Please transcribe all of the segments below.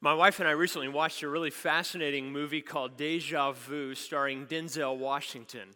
My wife and I recently watched a really fascinating movie called Deja Vu, starring Denzel Washington.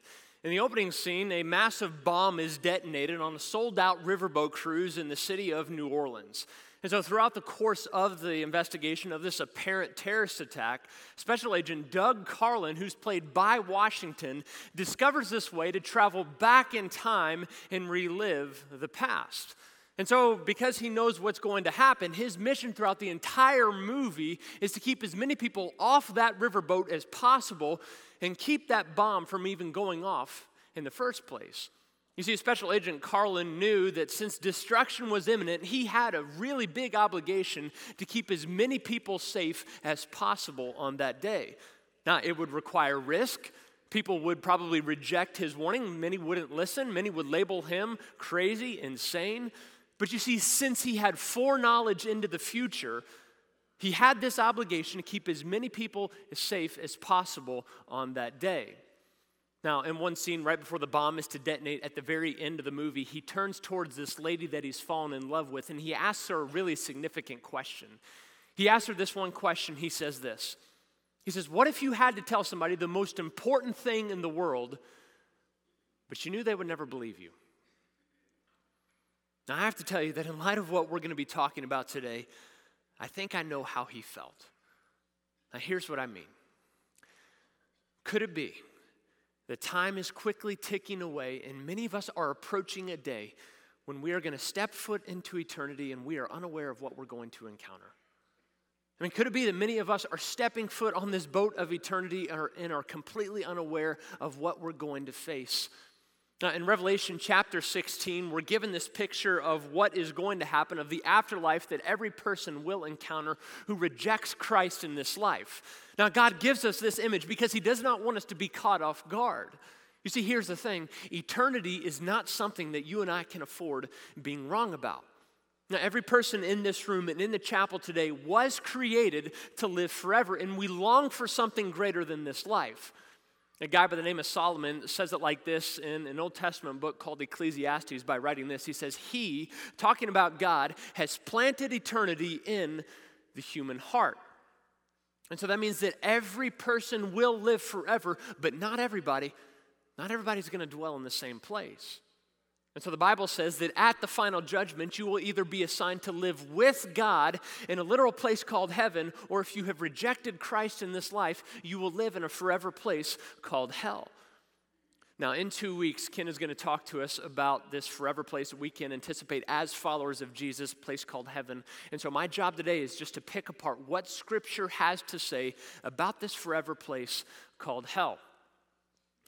In the opening scene, a massive bomb is detonated on a sold-out riverboat cruise in the city of New Orleans. And so throughout the course of the investigation of this apparent terrorist attack, Special Agent Doug Carlin, who's played by Washington, discovers this way to travel back in time and relive the past. And so, because he knows what's going to happen, his mission throughout the entire movie is to keep as many people off that riverboat as possible and keep that bomb from even going off in the first place. You see, Special Agent Carlin knew that since destruction was imminent, he had a really big obligation to keep as many people safe as possible on that day. Now, it would require risk. People would probably reject his warning. Many wouldn't listen. Many would label him crazy, insane. But you see, since he had foreknowledge into the future, he had this obligation to keep as many people as safe as possible on that day. Now, in one scene right before the bomb is to detonate at the very end of the movie, he turns towards this lady that he's fallen in love with, and he asks her a really significant question. He asks her this one question. He says this. He says, what if you had to tell somebody the most important thing in the world, but you knew they would never believe you? Now, I have to tell you that in light of what we're going to be talking about today, I think I know how he felt. Now, here's what I mean. Could it be that time is quickly ticking away and many of us are approaching a day when we are going to step foot into eternity and we are unaware of what we're going to encounter? I mean, could it be that many of us are stepping foot on this boat of eternity and are completely unaware of what we're going to face? Now, in Revelation chapter 16, we're given this picture of what is going to happen, of the afterlife that every person will encounter who rejects Christ in this life. Now, God gives us this image because he does not want us to be caught off guard. You see, here's the thing. Eternity is not something that you and I can afford being wrong about. Now, every person in this room and in the chapel today was created to live forever, and we long for something greater than this life. A guy by the name of Solomon says it like this in an Old Testament book called Ecclesiastes by writing this. He says, he, talking about God, has planted eternity in the human heart. And so that means that every person will live forever, but not everybody's going to dwell in the same place. And so the Bible says that at the final judgment, you will either be assigned to live with God in a literal place called heaven, or if you have rejected Christ in this life, you will live in a forever place called hell. Now, in 2 weeks, Ken is going to talk to us about this forever place that we can anticipate as followers of Jesus, a place called heaven. And so my job today is just to pick apart what Scripture has to say about this forever place called hell.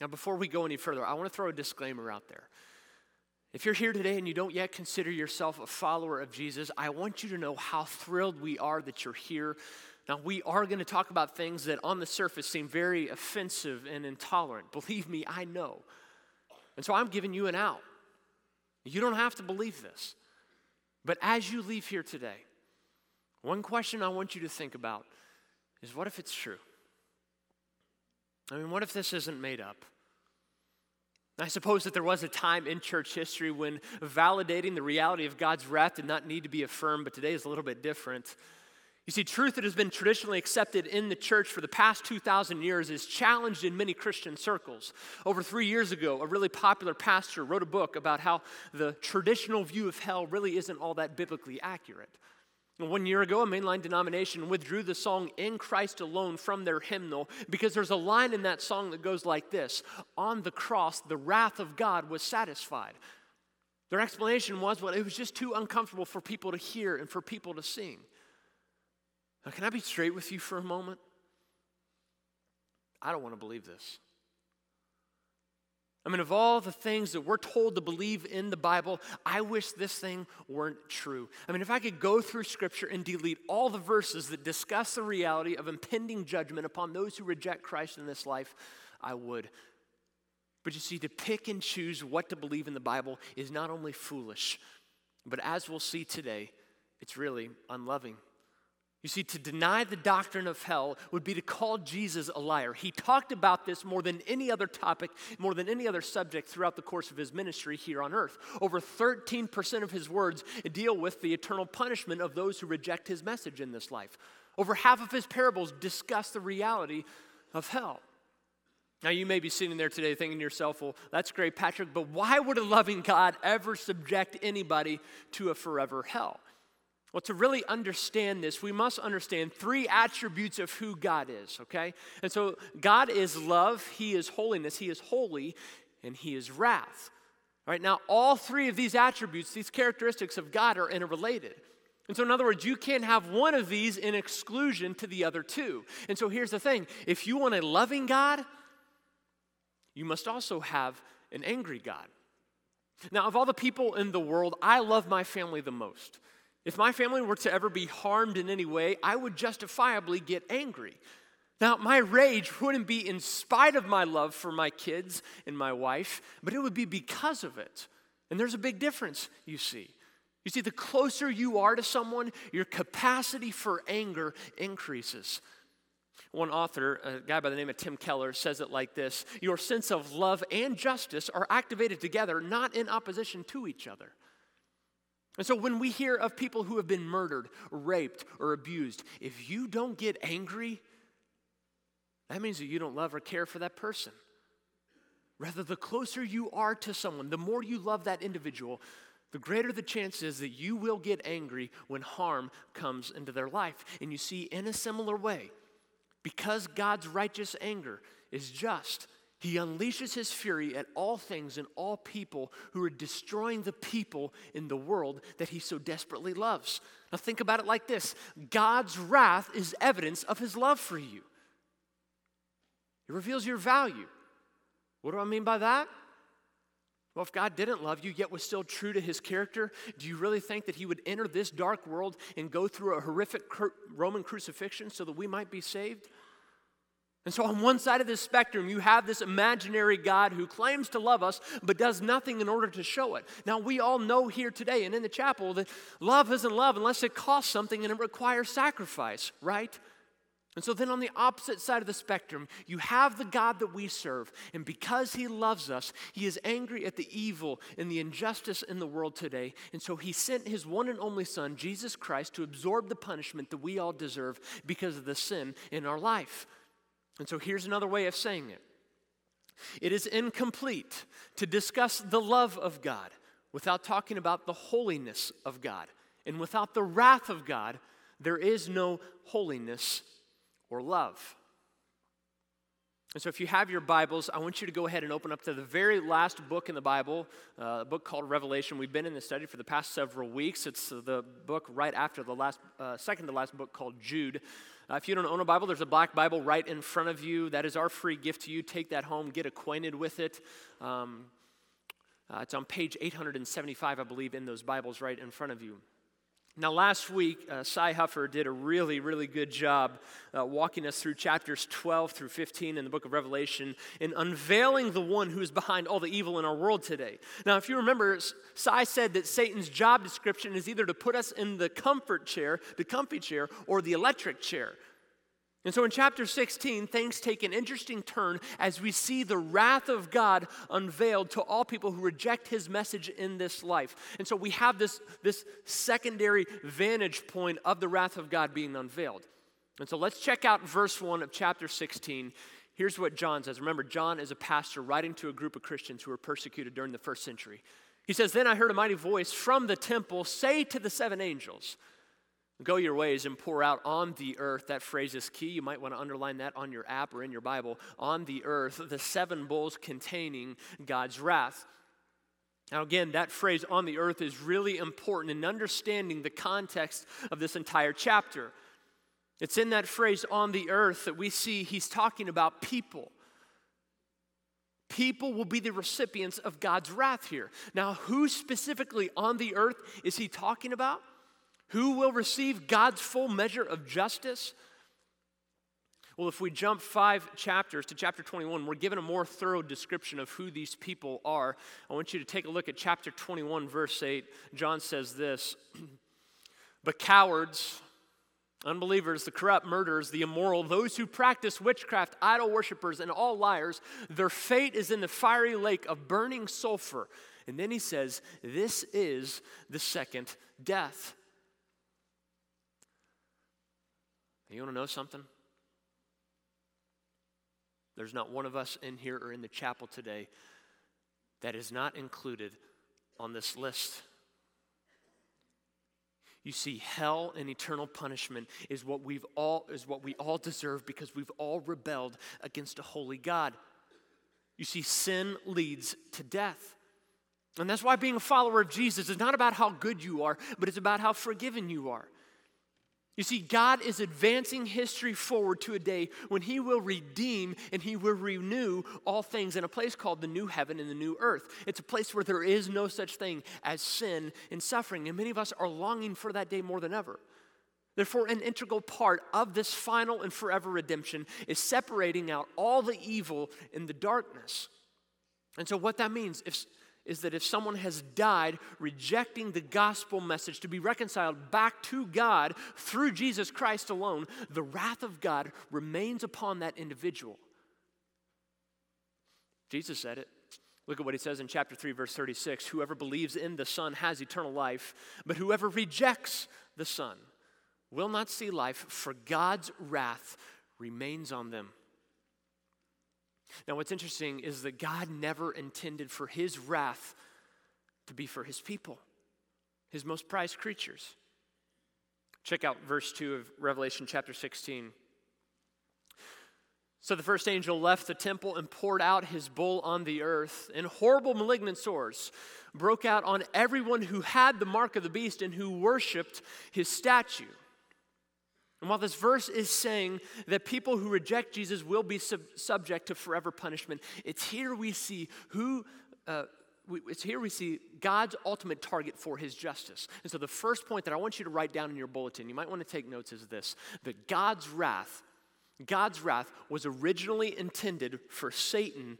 Now, before we go any further, I want to throw a disclaimer out there. If you're here today and you don't yet consider yourself a follower of Jesus, I want you to know how thrilled we are that you're here. Now, we are going to talk about things that on the surface seem very offensive and intolerant. Believe me, I know. And so I'm giving you an out. You don't have to believe this. But as you leave here today, one question I want you to think about is, what if it's true? I mean, what if this isn't made up? I suppose that there was a time in church history when validating the reality of God's wrath did not need to be affirmed, but today is a little bit different. You see, truth that has been traditionally accepted in the church for the past 2,000 years is challenged in many Christian circles. Over 3 years ago, a really popular pastor wrote a book about how the traditional view of hell really isn't all that biblically accurate. 1 year ago, a mainline denomination withdrew the song "In Christ Alone" from their hymnal because there's a line in that song that goes like this: on the cross, the wrath of God was satisfied. Their explanation was, well, it was just too uncomfortable for people to hear and for people to sing. Now, can I be straight with you for a moment? I don't want to believe this. I mean, of all the things that we're told to believe in the Bible, I wish this thing weren't true. I mean, if I could go through Scripture and delete all the verses that discuss the reality of impending judgment upon those who reject Christ in this life, I would. But you see, to pick and choose what to believe in the Bible is not only foolish, but as we'll see today, it's really unloving. You see, to deny the doctrine of hell would be to call Jesus a liar. He talked about this more than any other topic, more than any other subject throughout the course of his ministry here on earth. Over 13% of his words deal with the eternal punishment of those who reject his message in this life. Over half of his parables discuss the reality of hell. Now, you may be sitting there today thinking to yourself, well, that's great, Patrick, but why would a loving God ever subject anybody to a forever hell? Well, to really understand this, we must understand three attributes of who God is, okay? And so God is love, he is holiness, he is holy, and he is wrath. All right, now all three of these attributes, these characteristics of God are interrelated. And so in other words, you can't have one of these in exclusion to the other two. And so here's the thing, if you want a loving God, you must also have an angry God. Now, of all the people in the world, I love my family the most. If my family were to ever be harmed in any way, I would justifiably get angry. Now, my rage wouldn't be in spite of my love for my kids and my wife, but it would be because of it. And there's a big difference, you see. You see, the closer you are to someone, your capacity for anger increases. One author, a guy by the name of Tim Keller, says it like this: your sense of love and justice are activated together, not in opposition to each other. And so when we hear of people who have been murdered, raped, or abused, if you don't get angry, that means that you don't love or care for that person. Rather, the closer you are to someone, the more you love that individual, the greater the chance is that you will get angry when harm comes into their life. And you see, in a similar way, because God's righteous anger is just, he unleashes his fury at all things and all people who are destroying the people in the world that he so desperately loves. Now think about it like this. God's wrath is evidence of his love for you. It reveals your value. What do I mean by that? Well, if God didn't love you yet was still true to his character, do you really think that he would enter this dark world and go through a horrific Roman crucifixion so that we might be saved? And so on one side of this spectrum, you have this imaginary God who claims to love us but does nothing in order to show it. Now, we all know here today and in the chapel that love isn't love unless it costs something and it requires sacrifice, right? And so then on the opposite side of the spectrum, you have the God that we serve. And because he loves us, he is angry at the evil and the injustice in the world today. And so he sent his one and only son, Jesus Christ, to absorb the punishment that we all deserve because of the sin in our life. And so here's another way of saying it. It is incomplete to discuss the love of God without talking about the holiness of God. And without the wrath of God, there is no holiness or love. And so if you have your Bibles, I want you to go ahead and open up to the very last book in the Bible, a book called Revelation. We've been in this study for the past several weeks. It's the book right after the second to last book called Jude. If you don't own a Bible, there's a black Bible right in front of you. That is our free gift to you. Take that home. Get acquainted with it. It's on page 875, I believe, in those Bibles right in front of you. Now, last week, Sy Huffer did a really, really good job walking us through chapters 12 through 15 in the book of Revelation and unveiling the one who is behind all the evil in our world today. Now, if you remember, Sy said that Satan's job description is either to put us in the comfort chair, the comfy chair, or the electric chair. And so in chapter 16, things take an interesting turn as we see the wrath of God unveiled to all people who reject his message in this life. And so we have this secondary vantage point of the wrath of God being unveiled. And so let's check out verse 1 of chapter 16. Here's what John says. Remember, John is a pastor writing to a group of Christians who were persecuted during the first century. He says, "Then I heard a mighty voice from the temple say to the seven angels, 'Go your ways and pour out on the earth.'" That phrase is key. You might want to underline that on your app or in your Bible. "On the earth, the seven bowls containing God's wrath." Now again, that phrase "on the earth" is really important in understanding the context of this entire chapter. It's in that phrase "on the earth" that we see he's talking about people. people will be the recipients of God's wrath here. Now, who specifically on the earth is he talking about? Who will receive God's full measure of justice? Well, if we jump 5 chapters to chapter 21, we're given a more thorough description of who these people are. I want you to take a look at chapter 21, verse 8. John says this, "But cowards, unbelievers, the corrupt, murderers, the immoral, those who practice witchcraft, idol worshipers, and all liars, their fate is in the fiery lake of burning sulfur." And then he says, "This is the second death." You want to know something? There's not one of us in here or in the chapel today that is not included on this list. You see, hell and eternal punishment is what we all deserve because we've all rebelled against a holy God. You see, sin leads to death. And that's why being a follower of Jesus is not about how good you are, but it's about how forgiven you are. You see, God is advancing history forward to a day when he will redeem and he will renew all things in a place called the new heaven and the new earth. It's a place where there is no such thing as sin and suffering, and many of us are longing for that day more than ever. Therefore, an integral part of this final and forever redemption is separating out all the evil in the darkness. And so what that means is that if someone has died rejecting the gospel message to be reconciled back to God through Jesus Christ alone, the wrath of God remains upon that individual. Jesus said it. Look at what he says in chapter 3, verse 36. "Whoever believes in the Son has eternal life, but whoever rejects the Son will not see life, for God's wrath remains on them." Now, what's interesting is that God never intended for his wrath to be for his people, his most prized creatures. Check out verse 2 of Revelation chapter 16. "So the first angel left the temple and poured out his bowl on the earth, and horrible malignant sores broke out on everyone who had the mark of the beast and who worshipped his statue." And while this verse is saying that people who reject Jesus will be subject to forever punishment, it's here we see God's ultimate target for his justice. And so the first point that I want you to write down in your bulletin, you might want to take notes, is this: that God's wrath was originally intended for Satan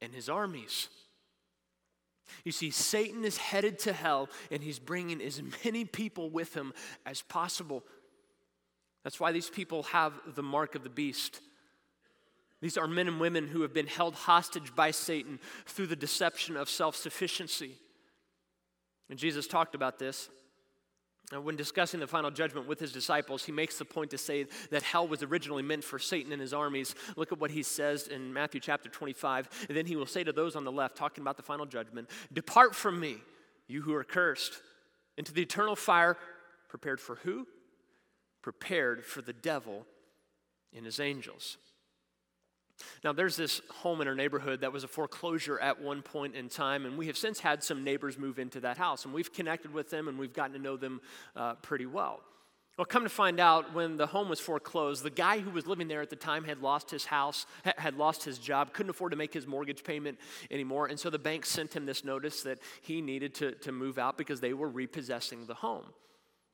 and his armies. You see, Satan is headed to hell, and he's bringing as many people with him as possible. That's why these people have the mark of the beast. These are men and women who have been held hostage by Satan through the deception of self-sufficiency. And Jesus talked about this. And when discussing the final judgment with his disciples, he makes the point to say that hell was originally meant for Satan and his armies. Look at what he says in Matthew chapter 25. "And then he will say to those on the left," talking about the final judgment, "Depart from me, you who are cursed, into the eternal fire prepared for" who? "Prepared for the devil and his angels." Now, there's this home in our neighborhood that was a foreclosure at one point in time, and we have since had some neighbors move into that house, and we've connected with them, and we've gotten to know them pretty well. Well, come to find out, when the home was foreclosed, the guy who was living there at the time had lost his house, had lost his job, couldn't afford to make his mortgage payment anymore, and so the bank sent him this notice that he needed to move out because they were repossessing the home.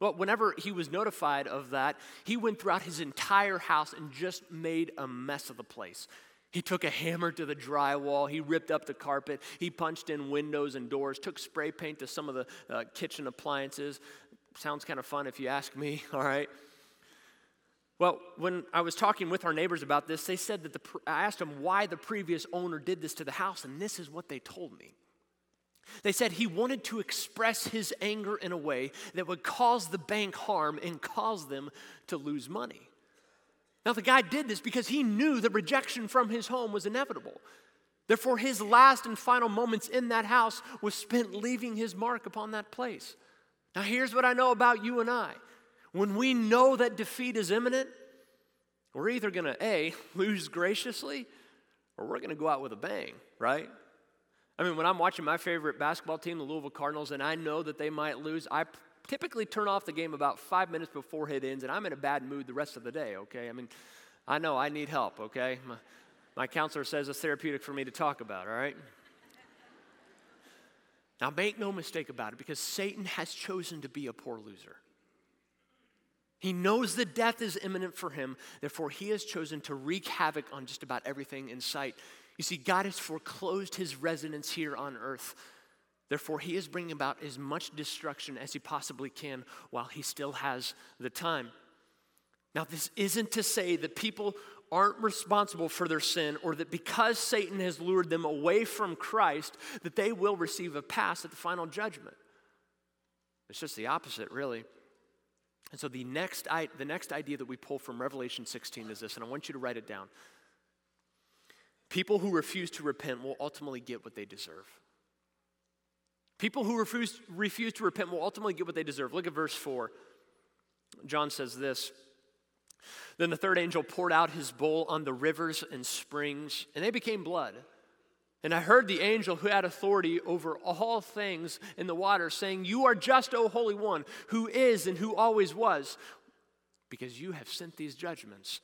Well, whenever he was notified of that, he went throughout his entire house and just made a mess of the place. He took a hammer to the drywall. He ripped up the carpet. He punched in windows and doors, took spray paint to some of the kitchen appliances. Sounds kind of fun if you ask me, all right? Well, when I was talking with our neighbors about this, they said that I asked them why the previous owner did this to the house, and this is what they told me. They said he wanted to express his anger in a way that would cause the bank harm and cause them to lose money. Now, the guy did this because he knew the rejection from his home was inevitable. Therefore, his last and final moments in that house was spent leaving his mark upon that place. Now, here's what I know about you and I. When we know that defeat is imminent, we're either going to, A, lose graciously, or we're going to go out with a bang, right? I mean, when I'm watching my favorite basketball team, the Louisville Cardinals, and I know that they might lose, I typically turn off the game about 5 minutes before it ends, and I'm in a bad mood the rest of the day, okay? I mean, I know I need help, okay? My, My counselor says it's therapeutic for me to talk about, all right? Now, make no mistake about it, because Satan has chosen to be a poor loser. He knows that death is imminent for him. Therefore, he has chosen to wreak havoc on just about everything in sight. You see, God has foreclosed his residence here on earth. Therefore, he is bringing about as much destruction as he possibly can while he still has the time. Now, this isn't to say that people aren't responsible for their sin, or that because Satan has lured them away from Christ, that they will receive a pass at the final judgment. It's just the opposite, really. And so the next idea that we pull from Revelation 16 is this, and I want you to write it down. People who refuse to repent will ultimately get what they deserve. People who refuse to repent will ultimately get what they deserve. Look at verse 4. John says this, "Then the third angel poured out his bowl on the rivers and springs, and they became blood. And I heard the angel who had authority over all things in the water saying, 'You are just, O Holy One, who is and who always was, because you have sent these judgments.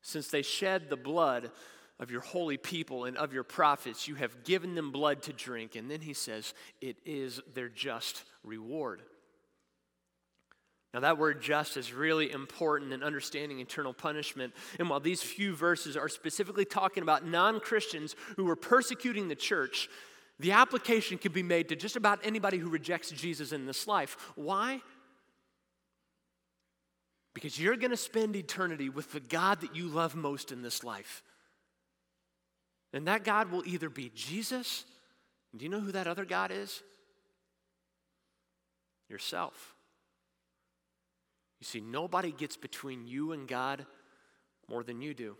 Since they shed the blood of your holy people and of your prophets, you have given them blood to drink.'" And then he says, "It is their just reward." Now, that word just is really important in understanding eternal punishment. And while these few verses are specifically talking about non-Christians who were persecuting the church, the application can be made to just about anybody who rejects Jesus in this life. Why? Because you're going to spend eternity with the God that you love most in this life. And that God will either be Jesus. Do you know who that other God is? Yourself. You see, nobody gets between you and God more than you do.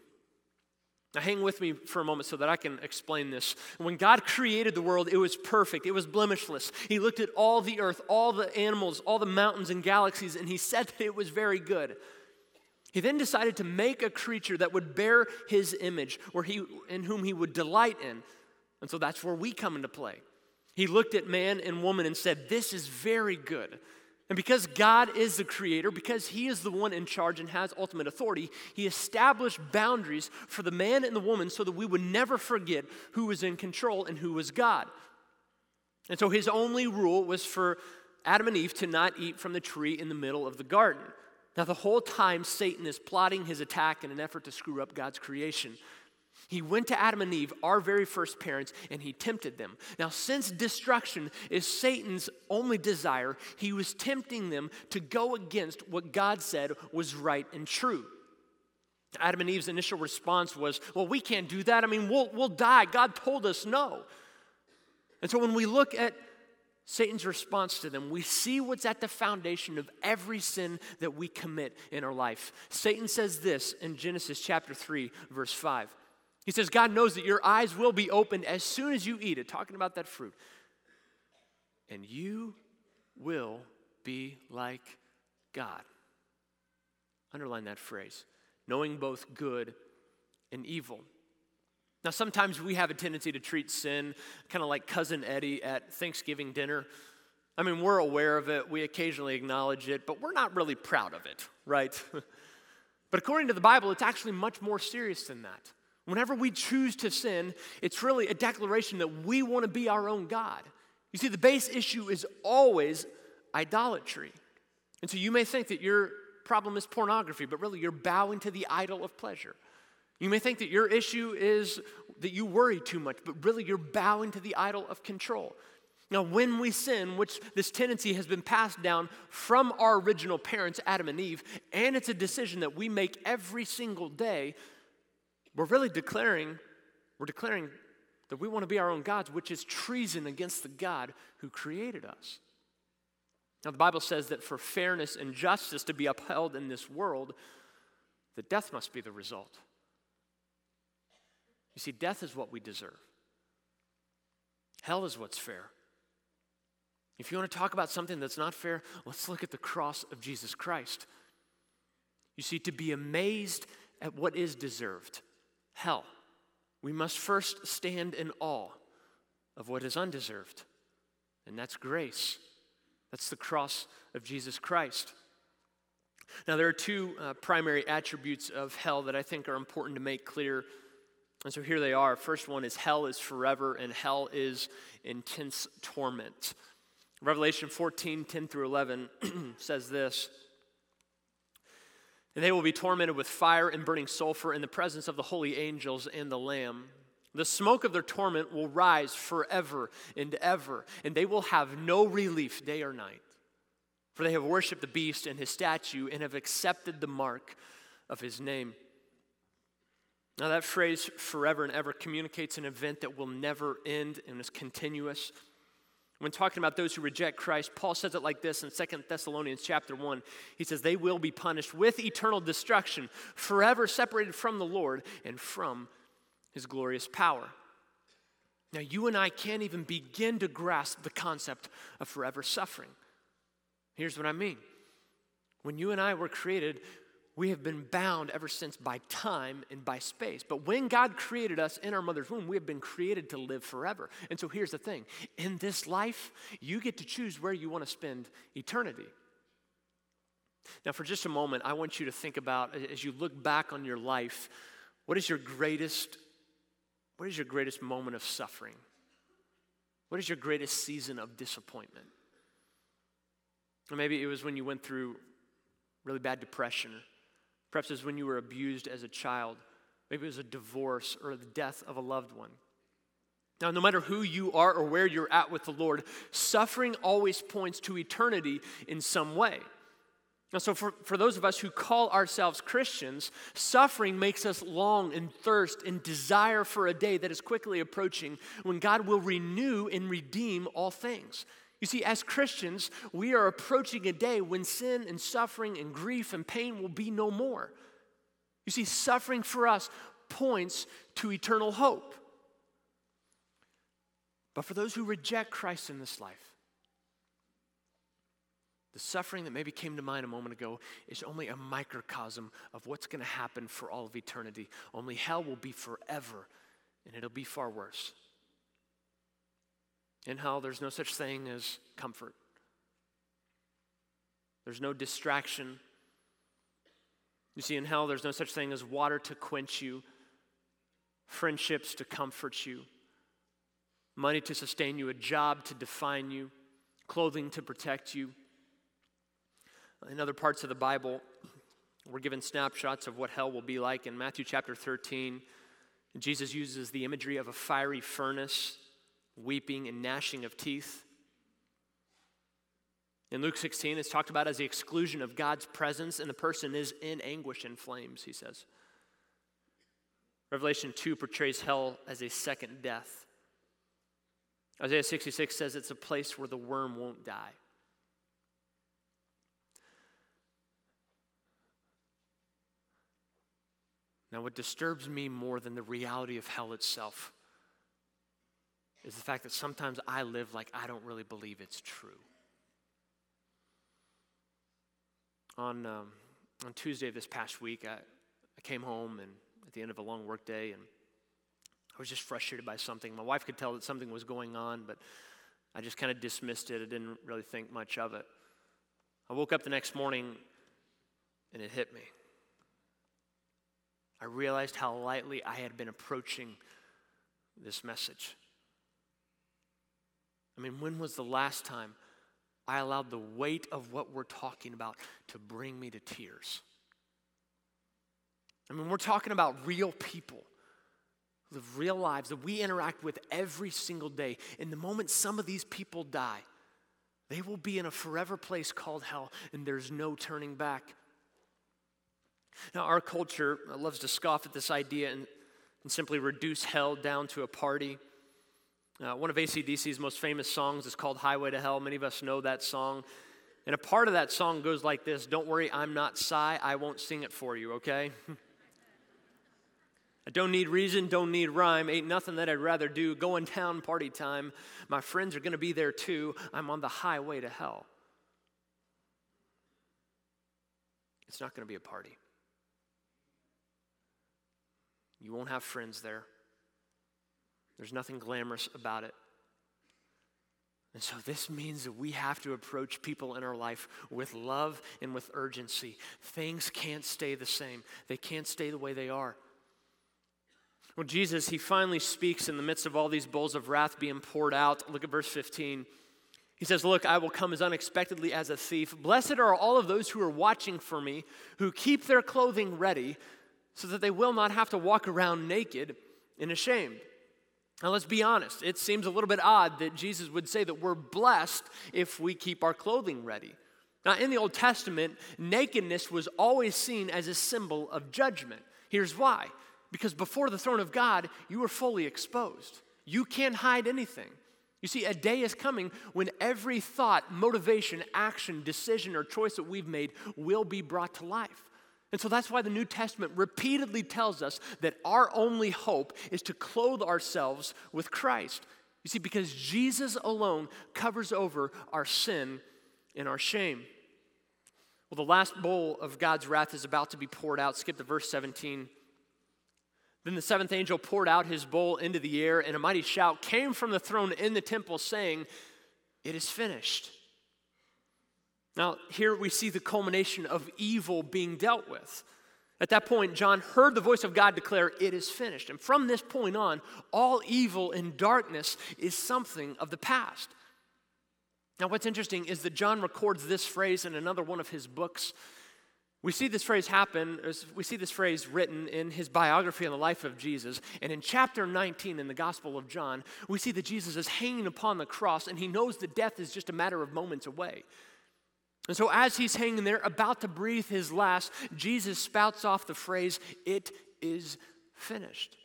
Now, hang with me for a moment so that I can explain this. When God created the world, it was perfect. It was blemishless. He looked at all the earth, all the animals, all the mountains and galaxies, and he said that it was very good. He then decided to make a creature that would bear his image, in whom he would delight in. And so that's where we come into play. He looked at man and woman and said, "This is very good." And because God is the creator, because he is the one in charge and has ultimate authority, he established boundaries for the man and the woman so that we would never forget who was in control and who was God. And so his only rule was for Adam and Eve to not eat from the tree in the middle of the garden. Now, the whole time, Satan is plotting his attack in an effort to screw up God's creation. He went to Adam and Eve, our very first parents, and he tempted them. Now, since destruction is Satan's only desire, he was tempting them to go against what God said was right and true. Adam and Eve's initial response was, "Well, we can't do that. I mean, we'll die. God told us no." And so when we look at Satan's response to them, we see what's at the foundation of every sin that we commit in our life. Satan says this in Genesis chapter 3, verse 5. He says, "God knows that your eyes will be opened as soon as you eat it," talking about that fruit, "and you will be like God." Underline that phrase, knowing both good and evil. Now, sometimes we have a tendency to treat sin kind of like Cousin Eddie at Thanksgiving dinner. I mean, we're aware of it, we occasionally acknowledge it, but we're not really proud of it, right? But according to the Bible, it's actually much more serious than that. Whenever we choose to sin, it's really a declaration that we want to be our own God. You see, the base issue is always idolatry. And so you may think that your problem is pornography, but really you're bowing to the idol of pleasure. You may think that your issue is that you worry too much, but really you're bowing to the idol of control. Now, when we sin, which this tendency has been passed down from our original parents, Adam and Eve, and it's a decision that we make every single day, we're really declaring that we want to be our own gods, which is treason against the God who created us. Now, the Bible says that for fairness and justice to be upheld in this world, that death must be the result. You see, death is what we deserve. Hell is what's fair. If you want to talk about something that's not fair, let's look at the cross of Jesus Christ. You see, to be amazed at what is deserved, hell, we must first stand in awe of what is undeserved, and that's grace. That's the cross of Jesus Christ. Now, there are two primary attributes of hell that I think are important to make clear And so here they are. First one is hell is forever and hell is intense torment. Revelation 14, 10 through 11 says this. And they will be tormented with fire and burning sulfur in the presence of the holy angels and the Lamb. The smoke of their torment will rise forever and ever, and they will have no relief day or night. For they have worshipped the beast and his statue and have accepted the mark of his name. Now that phrase, forever and ever, communicates an event that will never end and is continuous. When talking about those who reject Christ, Paul says it like this in 2 Thessalonians chapter 1. He says, they will be punished with eternal destruction, forever separated from the Lord and from his glorious power. Now you and I can't even begin to grasp the concept of forever suffering. Here's what I mean. When you and I were created, we have been bound ever since by time and by space. But when God created us in our mother's womb, we have been created to live forever. And so here's the thing. In this life, you get to choose where you want to spend eternity. Now for just a moment, I want you to think about, as you look back on your life, what is your greatest moment of suffering? What is your greatest season of disappointment? Or maybe it was when you went through really bad depression. Perhaps it was when you were abused as a child. Maybe it was a divorce or the death of a loved one. Now, no matter who you are or where you're at with the Lord, suffering always points to eternity in some way. Now, so for those of us who call ourselves Christians, suffering makes us long and thirst and desire for a day that is quickly approaching when God will renew and redeem all things. You see, as Christians, we are approaching a day when sin and suffering and grief and pain will be no more. You see, suffering for us points to eternal hope. But for those who reject Christ in this life, the suffering that maybe came to mind a moment ago is only a microcosm of what's going to happen for all of eternity. Only hell will be forever, and it'll be far worse. In hell, there's no such thing as comfort. There's no distraction. You see, in hell, there's no such thing as water to quench you, friendships to comfort you, money to sustain you, a job to define you, clothing to protect you. In other parts of the Bible, we're given snapshots of what hell will be like. In Matthew chapter 13, Jesus uses the imagery of a fiery furnace, weeping and gnashing of teeth. In Luke 16, it's talked about as the exclusion of God's presence, and the person is in anguish and flames, he says. Revelation 2 portrays hell as a second death. Isaiah 66 says it's a place where the worm won't die. Now, what disturbs me more than the reality of hell itself is the fact that sometimes I live like I don't really believe it's true. On Tuesday of this past week, I came home and at the end of a long work day, and I was just frustrated by something. My wife could tell that something was going on, but I just kind of dismissed it. I didn't really think much of it. I woke up the next morning, and it hit me. I realized how lightly I had been approaching this message. I mean, when was the last time I allowed the weight of what we're talking about to bring me to tears? I mean, we're talking about real people who live real lives that we interact with every single day. And the moment some of these people die, they will be in a forever place called hell, and there's no turning back. Now, our culture loves to scoff at this idea and simply reduce hell down to a party. One of AC/DC's most famous songs is called Highway to Hell. Many of us know that song. And a part of that song goes like this: don't worry, I'm not Sy. I won't sing it for you, okay? I don't need reason, don't need rhyme. Ain't nothing that I'd rather do. Going down, party time. My friends are going to be there too. I'm on the highway to hell. It's not going to be a party. You won't have friends there. There's nothing glamorous about it. And so this means that we have to approach people in our life with love and with urgency. Things can't stay the same. They can't stay the way they are. Well, Jesus, he finally speaks in the midst of all these bowls of wrath being poured out. Look at verse 15. He says, look, I will come as unexpectedly as a thief. Blessed are all of those who are watching for me, who keep their clothing ready, so that they will not have to walk around naked and ashamed. Now, let's be honest. It seems a little bit odd that Jesus would say that we're blessed if we keep our clothing ready. Now, in the Old Testament, nakedness was always seen as a symbol of judgment. Here's why. Because before the throne of God, you are fully exposed. You can't hide anything. You see, a day is coming when every thought, motivation, action, decision, or choice that we've made will be brought to life. And so that's why the New Testament repeatedly tells us that our only hope is to clothe ourselves with Christ. You see, because Jesus alone covers over our sin and our shame. Well, the last bowl of God's wrath is about to be poured out. Skip to verse 17. Then the seventh angel poured out his bowl into the air, and a mighty shout came from the throne in the temple, saying, "It is finished." Now, here we see the culmination of evil being dealt with. At that point, John heard the voice of God declare, "It is finished." And from this point on, all evil and darkness is something of the past. Now, what's interesting is that John records this phrase in another one of his books. We see this phrase written in his biography on the life of Jesus. And in chapter 19 in the Gospel of John, we see that Jesus is hanging upon the cross, and he knows that death is just a matter of moments away. And so as he's hanging there, about to breathe his last, Jesus spouts off the phrase, "It is finished."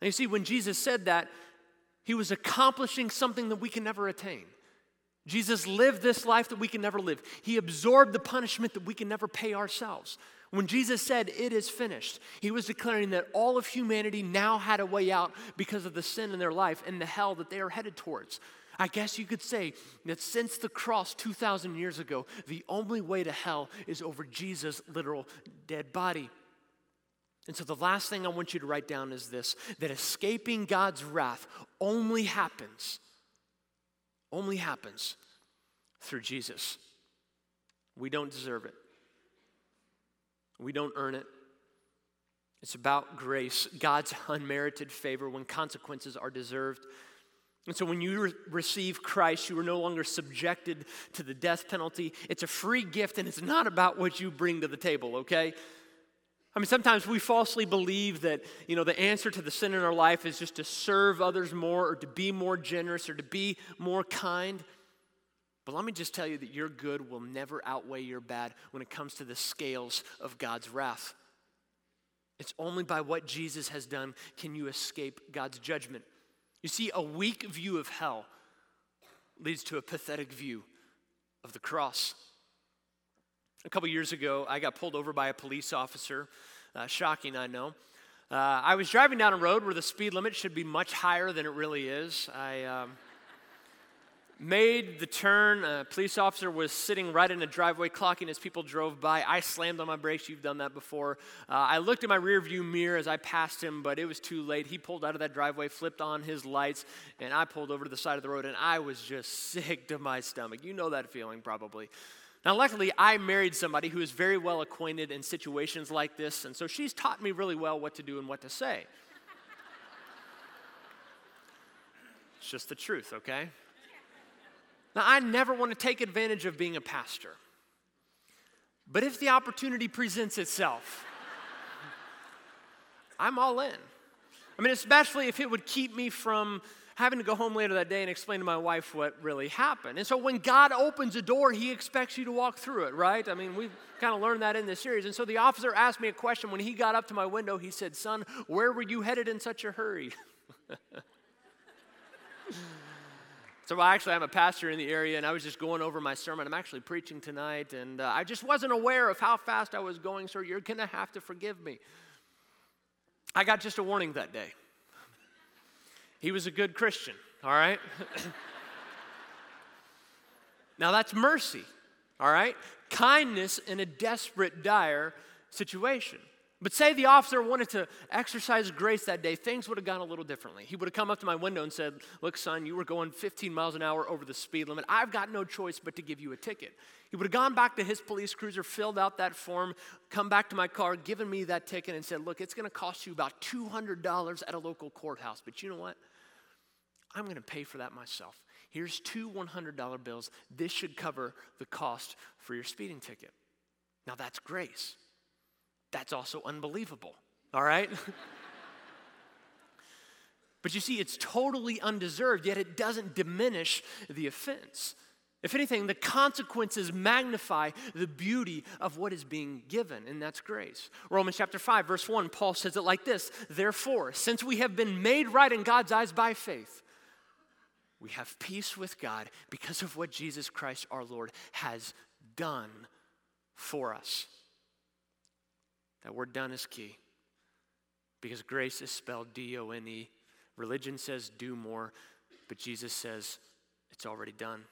Now you see, when Jesus said that, he was accomplishing something that we can never attain. Jesus lived this life that we can never live. He absorbed the punishment that we can never pay ourselves. When Jesus said, "It is finished," he was declaring that all of humanity now had a way out because of the sin in their life and the hell that they are headed towards. I guess you could say that since the cross 2,000 years ago, the only way to hell is over Jesus' literal dead body. And so the last thing I want you to write down is this, that escaping God's wrath only happens through Jesus. We don't deserve it. We don't earn it. It's about grace, God's unmerited favor when consequences are deserved. And so when you receive Christ, you are no longer subjected to the death penalty. It's a free gift, and it's not about what you bring to the table, okay? I mean, sometimes we falsely believe that, the answer to the sin in our life is just to serve others more or to be more generous or to be more kind. But let me just tell you that your good will never outweigh your bad when it comes to the scales of God's wrath. It's only by what Jesus has done can you escape God's judgment. You see, a weak view of hell leads to a pathetic view of the cross. A couple years ago, I got pulled over by a police officer. Shocking, I know. I was driving down a road where the speed limit should be much higher than it really is. I made the turn. A police officer was sitting right in the driveway clocking as people drove by. I slammed on my brakes. You've done that before. I looked in my rearview mirror as I passed him, but it was too late. He pulled out of that driveway, flipped on his lights, and I pulled over to the side of the road, and I was just sick to my stomach. You know that feeling probably. Now, luckily, I married somebody who is very well acquainted in situations like this, and so she's taught me really well what to do and what to say. It's just the truth, okay? Now, I never want to take advantage of being a pastor, but if the opportunity presents itself, I'm all in. I mean, especially if it would keep me from having to go home later that day and explain to my wife what really happened. And so when God opens a door, he expects you to walk through it, right? I mean, we've kind of learned that in this series. And so the officer asked me a question. When he got up to my window, he said, "Son, where were you headed in such a hurry?" So actually, I'm a pastor in the area, and I was just going over my sermon. I'm actually preaching tonight, and I just wasn't aware of how fast I was going, so you're going to have to forgive me. I got just a warning that day. He was a good Christian, all right? Now that's mercy, all right? Kindness in a desperate, dire situation. But say the officer wanted to exercise grace that day, things would have gone a little differently. He would have come up to my window and said, "Look, son, you were going 15 miles an hour over the speed limit. I've got no choice but to give you a ticket." He would have gone back to his police cruiser, filled out that form, come back to my car, given me that ticket and said, "Look, it's going to cost you about $200 at a local courthouse, but you know what? I'm going to pay for that myself. Here's two $100 bills. This should cover the cost for your speeding ticket." Now that's grace. That's also unbelievable, all right? But you see, it's totally undeserved, yet it doesn't diminish the offense. If anything, the consequences magnify the beauty of what is being given, and that's grace. Romans chapter 5, verse 1, Paul says it like this: "Therefore, since we have been made right in God's eyes by faith, we have peace with God because of what Jesus Christ our Lord has done for us." That word "done" is key, because grace is spelled D-O-N-E. Religion says do more, but Jesus says it's already done.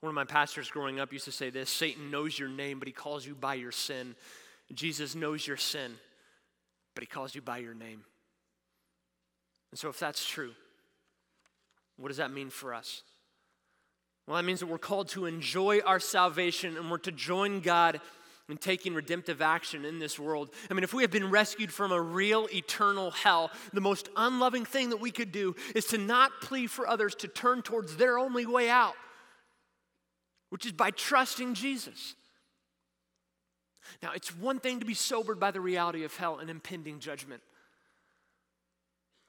One of my pastors growing up used to say this: "Satan knows your name, but he calls you by your sin. Jesus knows your sin, but he calls you by your name." And so if that's true, what does that mean for us? Well, that means that we're called to enjoy our salvation, and we're to join God and taking redemptive action in this world. I mean, if we have been rescued from a real eternal hell, the most unloving thing that we could do is to not plead for others to turn towards their only way out, which is by trusting Jesus. Now, it's one thing to be sobered by the reality of hell and impending judgment,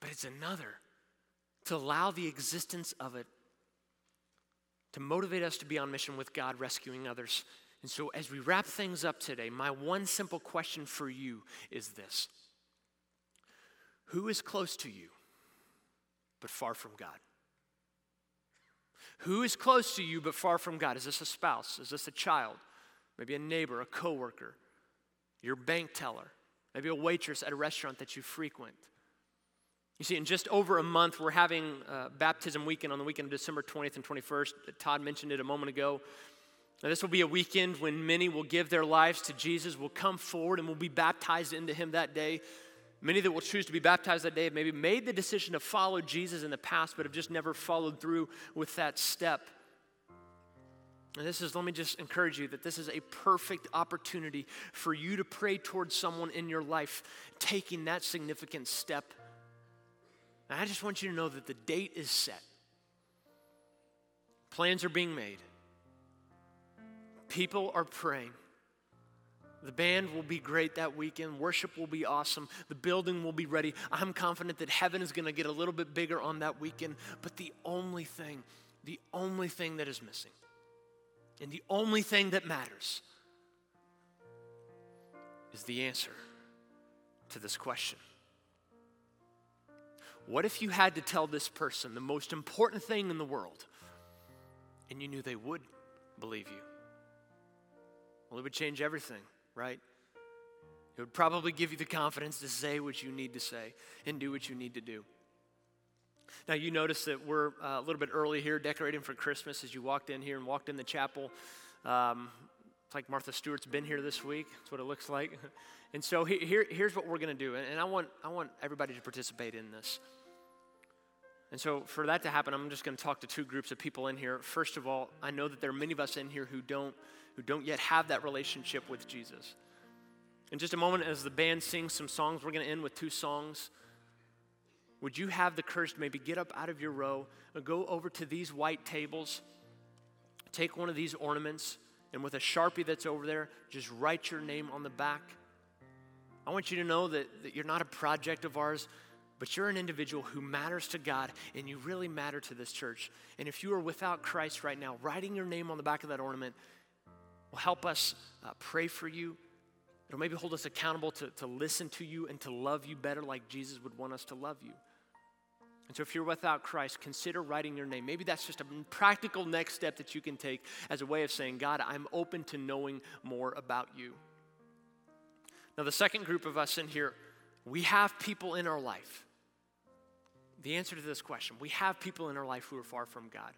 but it's another to allow the existence of it to motivate us to be on mission with God, rescuing others. And so as we wrap things up today, my one simple question for you is this: who is close to you but far from God? Who is close to you but far from God? Is this a spouse? Is this a child? Maybe a neighbor, a coworker, your bank teller, maybe a waitress at a restaurant that you frequent. You see, in just over a month, we're having baptism weekend on the weekend of December 20th and 21st. Todd mentioned it a moment ago. Now, this will be a weekend when many will give their lives to Jesus, will come forward, and will be baptized into him that day. Many that will choose to be baptized that day have maybe made the decision to follow Jesus in the past, but have just never followed through with that step. And this is, let me just encourage you that this is a perfect opportunity for you to pray towards someone in your life taking that significant step. And I just want you to know that the date is set. Plans are being made. People are praying. The band will be great that weekend. Worship will be awesome. The building will be ready. I'm confident that heaven is going to get a little bit bigger on that weekend. But the only thing that is missing, and the only thing that matters, is the answer to this question. What if you had to tell this person the most important thing in the world, and you knew they would believe you? Well, it would change everything, right? It would probably give you the confidence to say what you need to say and do what you need to do. Now, you notice that we're a little bit early here decorating for Christmas. As you walked in here and walked in the chapel, it's like Martha Stewart's been here this week. That's what it looks like. And so here's what we're going to do, and I want everybody to participate in this. And so for that to happen, I'm just going to talk to two groups of people in here. First of all, I know that there are many of us in here who don't yet have that relationship with Jesus. In just a moment, as the band sings some songs, we're going to end with two songs. Would you have the courage to maybe get up out of your row and go over to these white tables, take one of these ornaments, and with a Sharpie that's over there, just write your name on the back? I want you to know that you're not a project of ours, but you're an individual who matters to God, and you really matter to this church. And if you are without Christ right now, writing your name on the back of that ornament will help us pray for you. It'll maybe hold us accountable to listen to you and to love you better like Jesus would want us to love you. And so if you're without Christ, consider writing your name. Maybe that's just a practical next step that you can take as a way of saying, God, I'm open to knowing more about you. Now, the second group of us in here, we have people in our life. The answer to this question, we have people in our life who are far from God.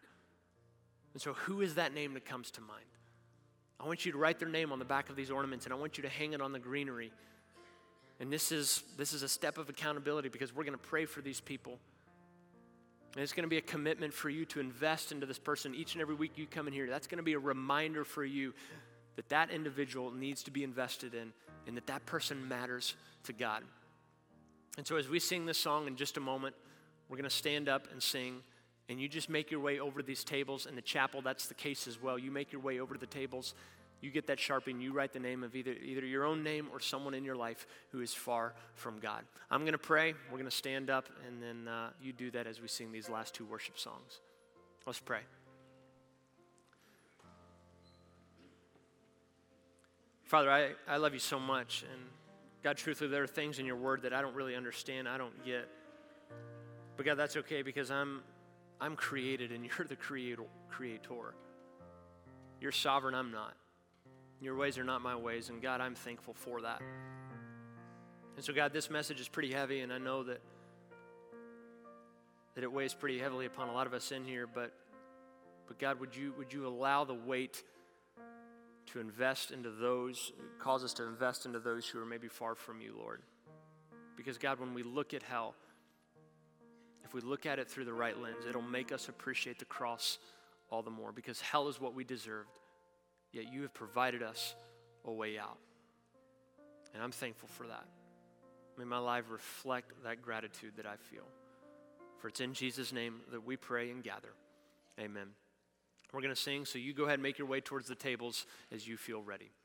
And so who is that name that comes to mind? I want you to write their name on the back of these ornaments, and I want you to hang it on the greenery. And this is a step of accountability, because we're going to pray for these people. And it's going to be a commitment for you to invest into this person each and every week you come in here. That's going to be a reminder for you that that individual needs to be invested in, and that that person matters to God. And so as we sing this song in just a moment, we're going to stand up and sing. And you just make your way over these tables. In the chapel, that's the case as well. You make your way over to the tables. You get that Sharpie and you write the name of either your own name or someone in your life who is far from God. I'm going to pray. We're going to stand up, and then you do that as we sing these last two worship songs. Let's pray. Father, I love you so much. And God, truthfully, there are things in your word that I don't really understand, I don't get. But God, that's okay, because I'm created and you're the creator. You're sovereign, I'm not. Your ways are not my ways, and God, I'm thankful for that. And so, God, this message is pretty heavy, and I know that it weighs pretty heavily upon a lot of us in here, but God, would you allow the weight to invest into those, cause us to invest into those who are maybe far from you, Lord? Because, God, when we look at hell, if we look at it through the right lens, it'll make us appreciate the cross all the more, because hell is what we deserved. Yet you have provided us a way out. And I'm thankful for that. May my life reflect that gratitude that I feel. For it's in Jesus' name that we pray and gather. Amen. We're going to sing, so you go ahead and make your way towards the tables as you feel ready.